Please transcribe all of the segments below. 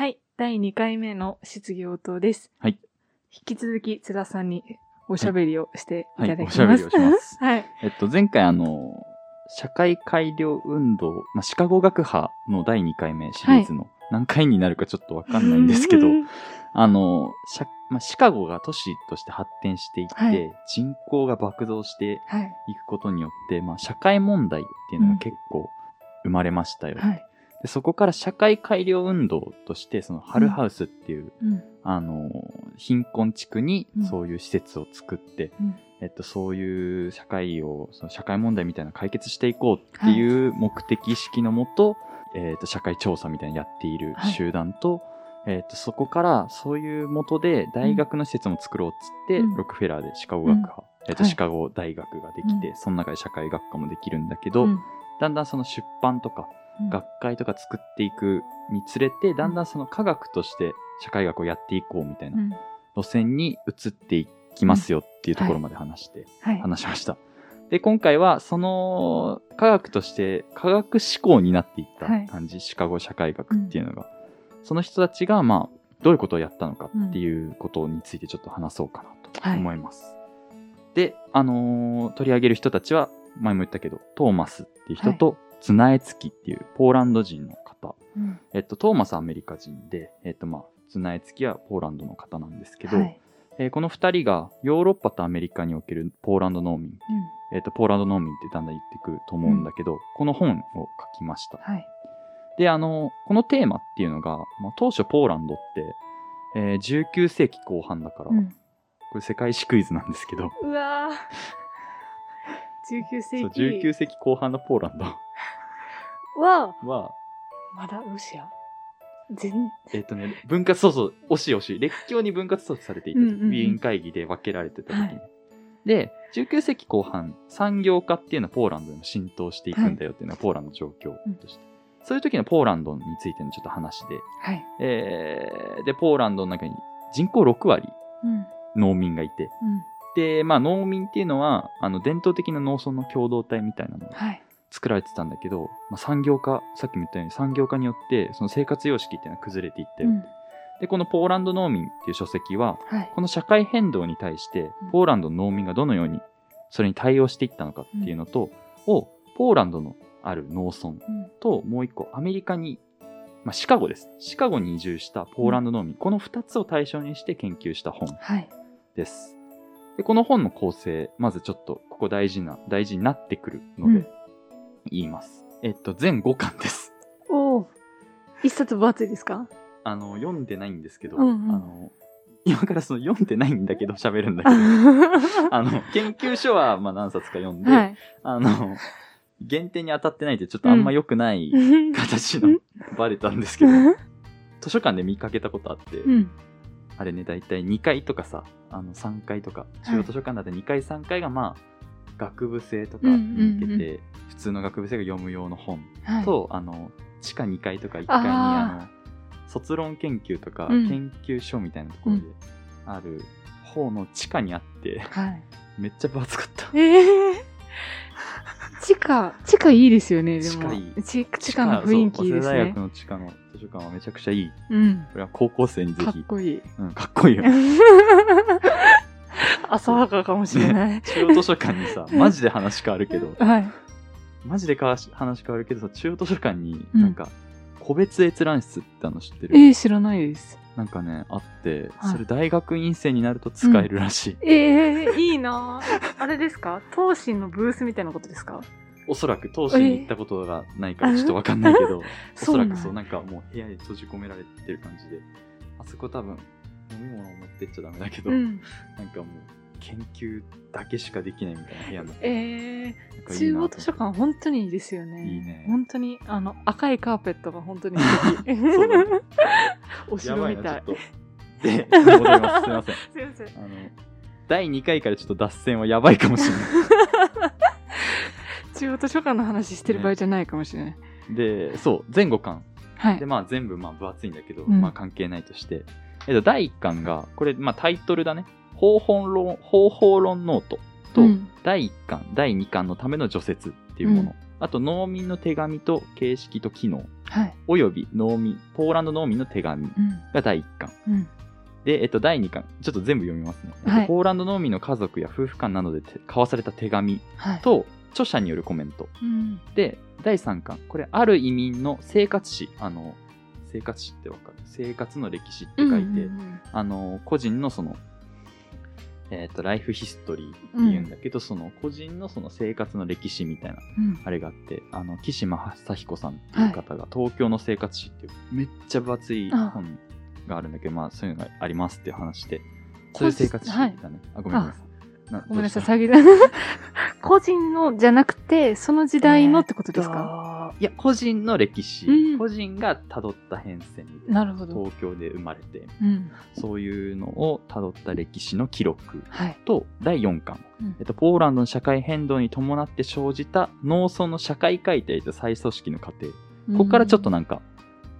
はい、第2回目の質疑応答です。はい。引き続き津田さんにおしゃべりをしていただきます。はい、はい、おしゃべりをします。はい。前回社会改良運動、シカゴ学派の第2回目シリーズの、はい、何回になるかちょっとわかんないんですけど、シカゴが都市として発展していって、はい、人口が爆増していくことによって、社会問題っていうのが結構生まれましたよ、ね、うん、はい、でそこから社会改良運動としてそのハルハウスっていう、うん、貧困地区にそういう施設を作って、うん、そういう社会問題みたいな解決していこうっていう目的意識のもと、社会調査みたいなやっている集団と、はい、そこからそういうもとで大学の施設も作ろうっつって、うん、ロックフェラーでシカゴ学派、うん、はい、シカゴ大学ができて、うん、その中で社会学科もできるんだけど、うん、だんだんその出版とか、うん、学会とか作っていくにつれてだんだんその科学として社会学をやっていこうみたいな路線に移っていきますよっていうところまで話しました。で今回はその科学として科学志向になっていった感じ、はい、シカゴ社会学っていうのが、うん、その人たちがどういうことをやったのかっていうことについてちょっと話そうかなと思います、はい、で取り上げる人たちは前も言ったけどトーマスっていう人と、はい、ツナエツキっていうポーランド人の方、うん、トーマスはアメリカ人で、ツナエツキはポーランドの方なんですけど、はい、この2人がヨーロッパとアメリカにおけるポーランド農民、うん、ポーランド農民ってだんだん言ってくると思うんだけど、うん、この本を書きました、はい、でこのテーマっていうのが、当初ポーランドって、19世紀後半だから、うん、これ世界史クイズなんですけど、うわ19世紀、そう19世紀後半のポーランドはまだロシア分割そうそう惜しい列強に分割そうされていた、ウィーン会議で分けられてた時に、はい、で19世紀後半産業化っていうのはポーランドにも浸透していくんだよっていうのが、はい、ポーランドの状況として、うん、そういう時のポーランドについてのちょっと話で、はい、でポーランドの中に人口6割農民がいて、うん、で農民っていうのは伝統的な農村の共同体みたいなのが、はい、作られてたんだけど、産業化、さっきも言ったように産業化によってその生活様式っていうのは崩れていったよ、うん、でこのポーランド農民っていう書籍は、はい、この社会変動に対してポーランドの農民がどのようにそれに対応していったのかっていうのと、うん、をポーランドのある農村と、もう一個アメリカに、シカゴに移住したポーランド農民、うん、この2つを対象にして研究した本です、はい、でこの本の構成、まずちょっとここ大事になってくるので、うん、言います。全5巻です。おー、一冊分厚いですか？読んでないんですけど、うんうん、今からその読んでないんだけど喋るんだけど、研究書は何冊か読んで、はい、限定に当たってないってちょっとあんま良くない形の、うん、バレたんですけど、図書館で見かけたことあって、うん、あれね、だいたい2階とかさ、3階とか、中央図書館だって2階3階が学部生とかに向けて普通の学部生が読む用の本と、はい、地下2階とか1階に卒論研究とか研究所みたいなところである方の地下にあって、はい、めっちゃ分厚かった、地下いいですよね。でも地下の雰囲気いいですね。早稲田大学の地下の図書館はめちゃくちゃいい、うん、これは高校生にぜひかっこいい、うん、かっこいいよ浅はかかもしれない。中央図書館にさ、マジで話変わるけど、はい、話変わるけどさ、中央図書館に個別閲覧室って知ってる？知らないです。あって、はい、それ大学院生になると使えるらしい。うん、いいな。あれですか？東進のブースみたいなことですか？おそらく東進に行ったことがないからちょっとわかんないけど、おそらくそう、もう部屋に閉じ込められてる感じで、あそこ多分飲み物を持ってっちゃダメだけど、うん、もう研究だけしかできないみたいな部屋の。中央図書館本当にいいですよね。いいね。本当に赤いカーペットが本当に素敵。そうだね、お城みたい。で戻ります。すみません。すいません。第2回からちょっと脱線はやばいかもしれない。中央図書館の話してる場合じゃないかもしれない。で、そう前後巻。はい、で全部分厚いんだけど、うん、関係ないとして、第1巻がこれタイトルだね。方法論ノートと第1巻、第2巻のための除説っていうものあと農民の手紙と形式と機能、はい、および農民ポーランド農民の手紙が第1巻、うんうん、で、第2巻ちょっと全部読みますね、はい、ポーランド農民の家族や夫婦間などで交わされた手紙と、はい、著者によるコメント、うん、で第3巻これある移民の生活史、生活史ってわかる、生活の歴史って書いて、うんうんうん、個人のそのライフヒストリーっていうんだけど、うん、その個人のその生活の歴史みたいな、うん、あれがあって、岸間久彦さんっていう方が東京の生活史っていうめっちゃ分厚い本があるんだけど、まあそういうのがありますっていう話で、そういう生活史だね、はい、あごめんなさいごめんなさい、下げた個人のじゃなくてその時代のってことですか、いや個人の歴史、うん、個人がたどった変遷みたいな、なるほど、東京で生まれて、うん、そういうのをたどった歴史の記録と、はい、第4巻、うんポーランドの社会変動に伴って生じた農村の社会解体と再組織の過程、うん、ここからちょっとなんか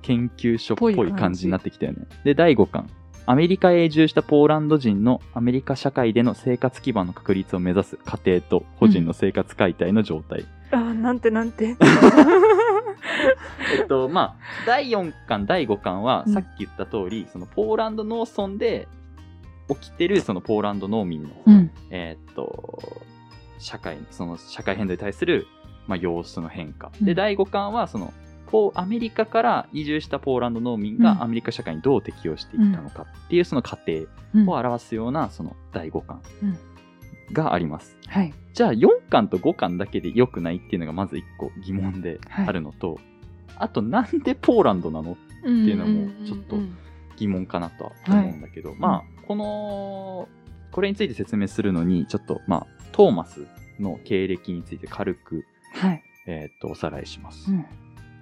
研究所っぽい感じになってきたよね。で第5巻アメリカへ移住したポーランド人のアメリカ社会での生活基盤の確立を目指す家庭と個人の生活解体の状態、うん、あなんてなんてまあ第4巻第5巻はさっき言った通り、うん、そのポーランド農村で起きてるそのポーランド農民の、うんその社会変動に対する、まあ、様子の変化、うん、で第5巻はそのアメリカから移住したポーランド農民がアメリカ社会にどう適応していったのかっていうその過程を表すようなその第5巻があります、うんはい、じゃあ4巻と5巻だけで良くないっていうのがまず1個疑問であるのと、はい、あとなんでポーランドなのっていうのもちょっと疑問かなとは思うんだけど、はい、まあこれについて説明するのにちょっとまあトーマスの経歴について軽く、はいおさらいします、うん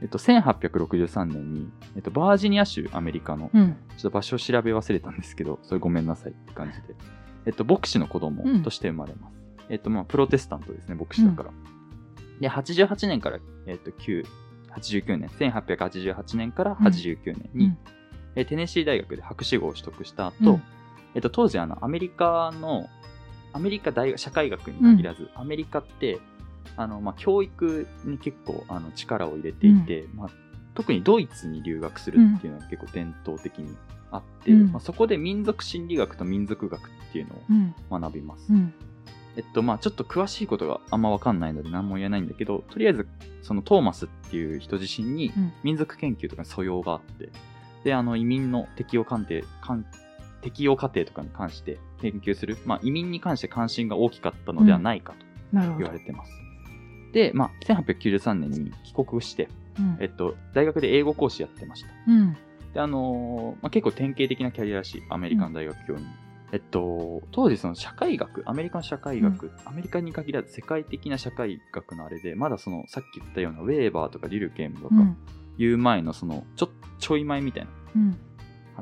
1863年に、バージニア州アメリカの、うん、ちょっと場所を調べ忘れたんですけどそれごめんなさいって感じで、牧師の子供として生まれます、うんまあ、プロテスタントですね牧師だから、うん、で88年から、89年1888年から89年に、うんテネシー大学で博士号を取得した後、うん当時アメリカ大学社会学に限らず、うん、アメリカってまあ、教育に結構力を入れていて、うんまあ、特にドイツに留学するっていうのは結構伝統的にあって、うんまあ、そこで民族心理学と民族学っていうのを学びます、うんうんまあ、ちょっと詳しいことがあんま分かんないので何も言えないんだけどとりあえずそのトーマスっていう人自身に民族研究とかに素養があってで移民の適応過程とかに関して研究する、まあ、移民に関して関心が大きかったのではないかと言われてます、うんで、まあ、1893年に帰国して、うん大学で英語講師やってました、うんでまあ、結構典型的なキャリアらしいアメリカの大学教員、うん当時その社会学アメリカの社会学、うん、アメリカに限らず世界的な社会学のあれでまだそのさっき言ったようなウェーバーとかリルケームとかいう前のそのちょい前みたいな、うん、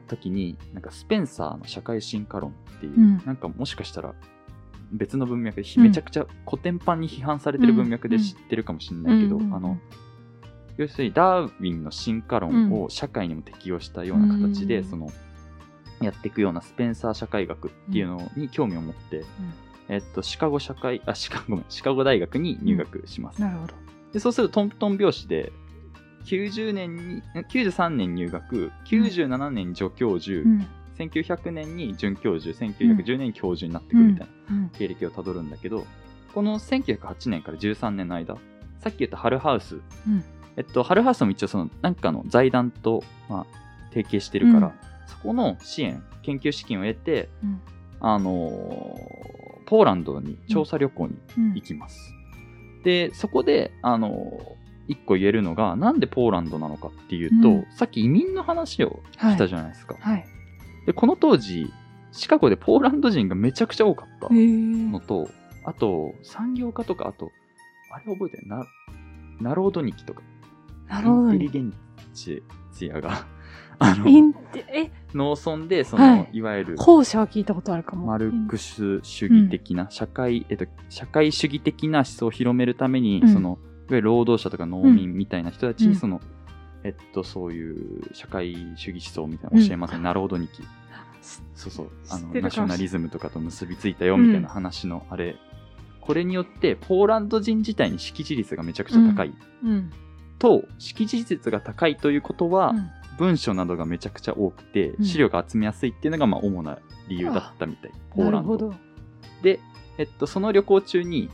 時になんかスペンサーの社会進化論っていう、うん、なんかもしかしたら別の文脈でめちゃくちゃ古典版に批判されてる文脈で知ってるかもしれないけど、うん、要するにダーウィンの進化論を社会にも適用したような形で、うん、そのやっていくようなスペンサー社会学っていうのに興味を持って、うんシカゴ大学に入学します、うん、なるほどでそうするとトントン拍子で93年入学97年助教授、うん1900年に准教授1910年に教授になってくるみたいな経歴をたどるんだけど、うんうん、この1908年から13年の間さっき言ったハルハウス、うんハルハウスも一応その何かの財団と、まあ、提携してるから、うん、そこの支援研究資金を得て、うんポーランドに調査旅行に行きます、うん、でそこで一個言えるのがなんでポーランドなのかっていうと、うん、さっき移民の話をしたじゃないですか、はいはいでこの当時シカゴでポーランド人がめちゃくちゃ多かったのと、あと産業化とかあとあれ覚えてるナロードニキとかインテリゲンチアが農村でその、はい、いわゆる後者は聞いたことあるかもマルクス主義的な、うん、社会主義的な思想を広めるために、うん、そのいわゆる労働者とか農民みたいな人たちにその、うんうんそういう社会主義思想みたいなの教えますね、うん、ナロードニキそうそうナショナリズムとかと結びついたよみたいな話のあれこれによってポーランド人自体に識字率がめちゃくちゃ高い、うんうん、と識字率が高いということは、うん、文書などがめちゃくちゃ多くて、うん、資料が集めやすいっていうのがまあ主な理由だったみたい、ポーランドで、その旅行中に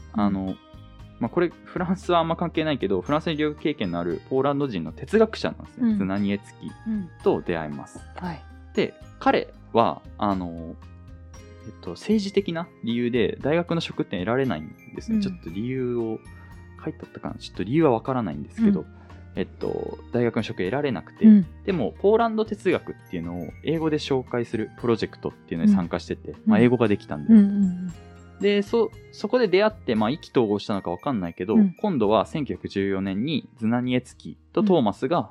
まあ、これフランスはあんま関係ないけどフランスに留学経験のあるポーランド人の哲学者なんですね、うん、ズナニエツキと出会います、うんはい、で彼は政治的な理由で大学の職って得られないんですね、うん、ちょっと理由を書いてあったかな、ちょっと理由はわからないんですけど、うん大学の職得られなくて、うん、でもポーランド哲学っていうのを英語で紹介するプロジェクトっていうのに参加してて、うんまあ、英語ができたんです、うんうんうんで そこで出会って、まあ、意気投合したのか分かんないけど、うん、今度は1914年にズナニエツキとトーマスが、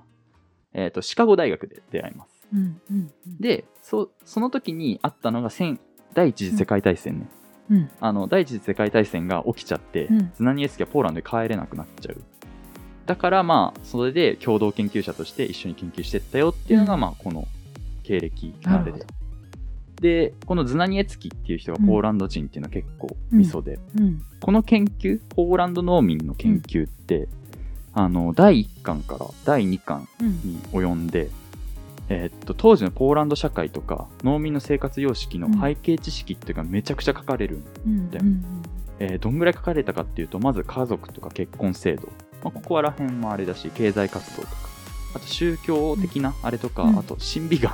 うんシカゴ大学で出会います、うんうんうん、で その時に会ったのが第一次世界大戦ね、うんうん、第一次世界大戦が起きちゃって、うん、ズナニエツキはポーランドに帰れなくなっちゃう。だからまあそれで共同研究者として一緒に研究していったよっていうのが、うん、まあこの経歴なのででこのズナニエツキっていう人がポーランド人っていうのは結構ミソで、うんうん、この研究ポーランド農民の研究って、うん、第1巻から第2巻に及んで、うん当時のポーランド社会とか農民の生活様式の背景知識っていうのがめちゃくちゃ書かれるんで、うんうんどんぐらい書かれたかっていうとまず家族とか結婚制度、まあ、ここら辺もあれだし経済活動とかあと宗教的なあれとか、うん、あと審美眼、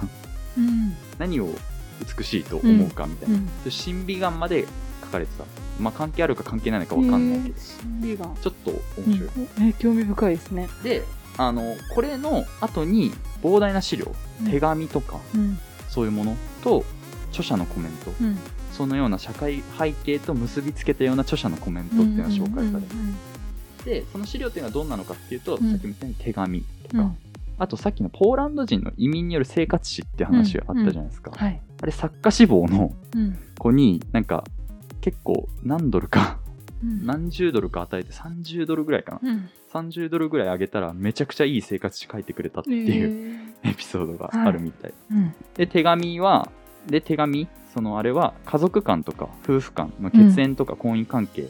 うん、何を美しいと思うかみたいな、うん、審美眼まで書かれてた、まあ、関係あるか関係ないのか分かんないけど、審美眼ちょっと面白い、うん、興味深いですね。でこれの後に膨大な資料、うん、手紙とか、うん、そういうものと著者のコメント、うん、そのような社会背景と結びつけたような著者のコメントっていうのが紹介されて、うんうんうんうん、でその資料っていうのはどんなのかっていうと、うん、さっきみたいに手紙とか、うんあとさっきのポーランド人の移民による生活史って話があったじゃないですか、うんうんはい、あれ作家志望の子になんか結構何ドルか、うん、何十ドルか与えて30ドルぐらいかな、うん、30ドルぐらいあげたらめちゃくちゃいい生活史書いてくれたっていう、エピソードがあるみたい、はいうん、で手紙あれは家族間とか夫婦間の血縁とか婚姻関係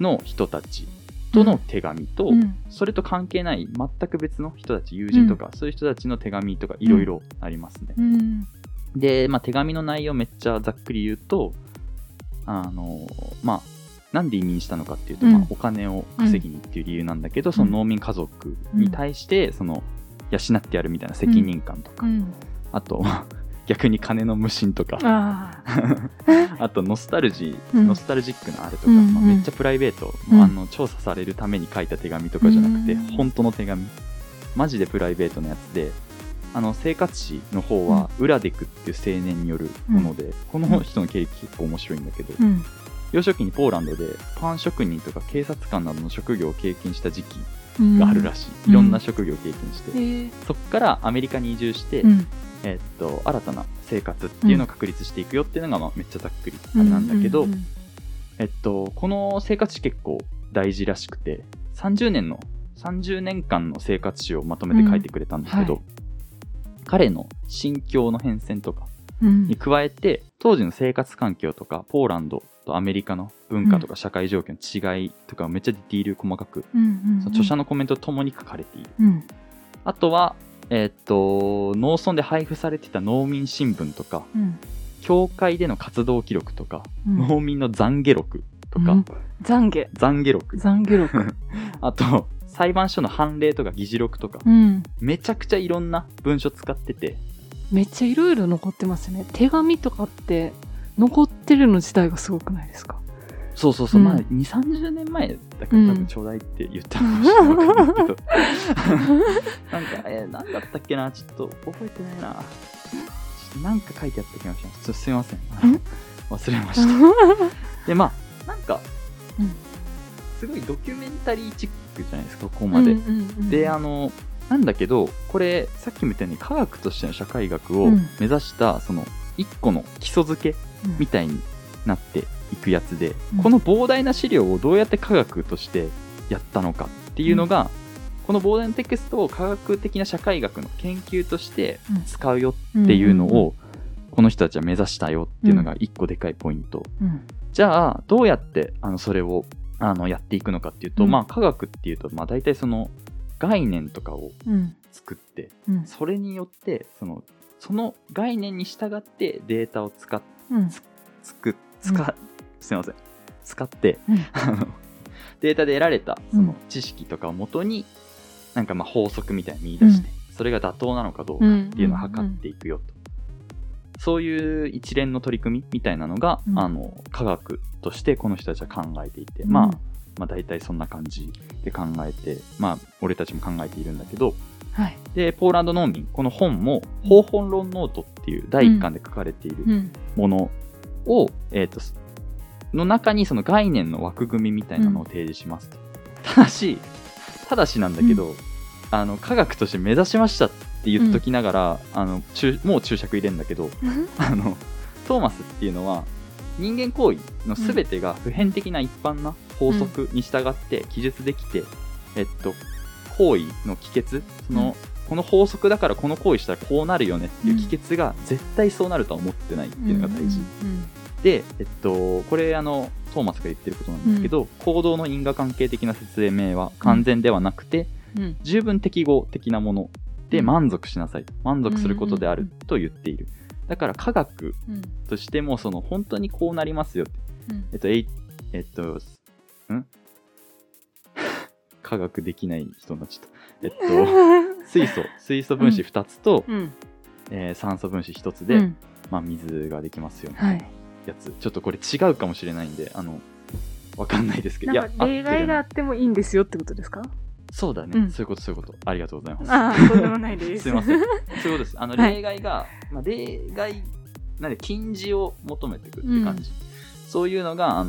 の人たち、うんうんとの手紙と、うん、それと関係ない全く別の人たち友人とか、うん、そういう人たちの手紙とかいろいろありますね、うん、で、まあ、手紙の内容めっちゃざっくり言うとまあ、なんで移民したのかっていうと、うんまあ、お金を稼ぎにっていう理由なんだけど、うん、その農民家族に対してその養ってやるみたいな責任感とか、うんうん、あと逆に金の無心とか あとノスタルジックなあれとか、うんまあ、めっちゃプライベート、うん、調査されるために書いた手紙とかじゃなくて、うん、本当の手紙マジでプライベートなやつで生活史の方はウラデクっていう青年によるもので、うん、この人の経歴結構面白いんだけど、うん、幼少期にポーランドでパン職人とか警察官などの職業を経験した時期があるらしい、うん、いろんな職業を経験して、そっからアメリカに移住して、うん新たな生活っていうのを確立していくよっていうのが、まあ、めっちゃざっくりなんだけど、うんうんうんこの生活史結構大事らしくて30年間の生活史をまとめて書いてくれたんですけど、うんはい、彼の心境の変遷とかに加えて、うん、当時の生活環境とかポーランドとアメリカの文化とか社会状況の違いとかめっちゃディティール細かく、うんうんうん、その著者のコメントとともに書かれている、うん、あとは農村で配布されていた農民新聞とか、うん、教会での活動記録とか、うん、農民の懺悔録とか、うん、懺悔録あと裁判所の判例とか議事録とか、うん、めちゃくちゃいろんな文書使っててめっちゃいろいろ残ってますね。手紙とかって残ってるの自体がすごくないですか？そうそうそう、うん、まあ 2,30 年前だから多分ちょうだいって言ったかもしれないけど、うん、なんかなんだったっけなちょっと覚えてないな、なんか書いてあった気がします。すいません忘れましたでまあなんか、うん、すごいドキュメンタリーチックじゃないですかここまで、うんうんうん、でなんだけどこれさっきみたいに科学としての社会学を目指したその一個の基礎付けみたいになって、うんいくやつで、うん、この膨大な資料をどうやって科学としてやったのかっていうのが、うん、この膨大なテキストを科学的な社会学の研究として使うよっていうのをこの人たちは目指したよっていうのが一個でかいポイントじゃあどうやってそれをやっていくのかっていうと、まあ、科学っていうと、まあ、大体その概念とかを作って、それによってその概念に従ってデータを使って、データで得られたその知識とかをもとになんかまあ法則みたいに見出して、それが妥当なのかどうかっていうのを測っていくよと、そういう一連の取り組みみたいなのが、科学としてこの人たちは考えていて、まあ大体そんな感じで考えて、まあ俺たちも考えているんだけど、はい、でポーランド農民、この本も方法論ノートっていう第一巻で書かれているものを、の中にその概念の枠組みみたいなのを提示しますと、ただしなんだけど、科学として目指しましたって言っときながら、もう注釈入れるんだけど、トーマスっていうのは人間行為の全てが普遍的な一般な法則に従って記述できて、行為の帰結、この法則だからこの行為したらこうなるよねっていう帰結が絶対そうなるとは思ってないっていうのが大事、で、これトーマスが言ってることなんですけど、行動の因果関係的な説明は完全ではなくて、十分適合的なもので満足しなさい、満足することであると言っている。だから科学としても本当にこうなりますよって、科学できない人になっちゃった、水素分子2つと、酸素分子1つで、まあ、水ができますよね、やつ。ちょっとこれ違うかもしれないんでわかんないですけど、なんか例外があってもいいんですよってことですか？そうだね、そういうことありがとうございます。とんでもないです。すいません、そういうことです。例外が、まあ、例外なんで禁止を求めてくるって感じ、そういうのが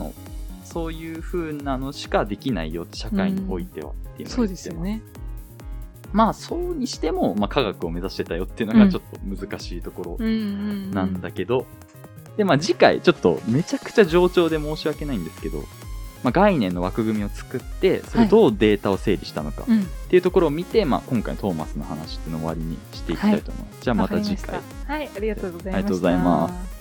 そういう風なのしかできないよ社会においてはっていうのを言ってます。そうですよね。まあそうにしても、まあ、科学を目指してたよっていうのがちょっと難しいところなんだけど、で、まあ、次回ちょっとめちゃくちゃ冗長で申し訳ないんですけど、まあ、概念の枠組みを作ってそれどうデータを整理したのかっていうところを見て、まあ、今回のトーマスの話っていうのを終わりにしていきたいと思います、じゃあまた次回。はい、ありがとうございました。ありがとうございます。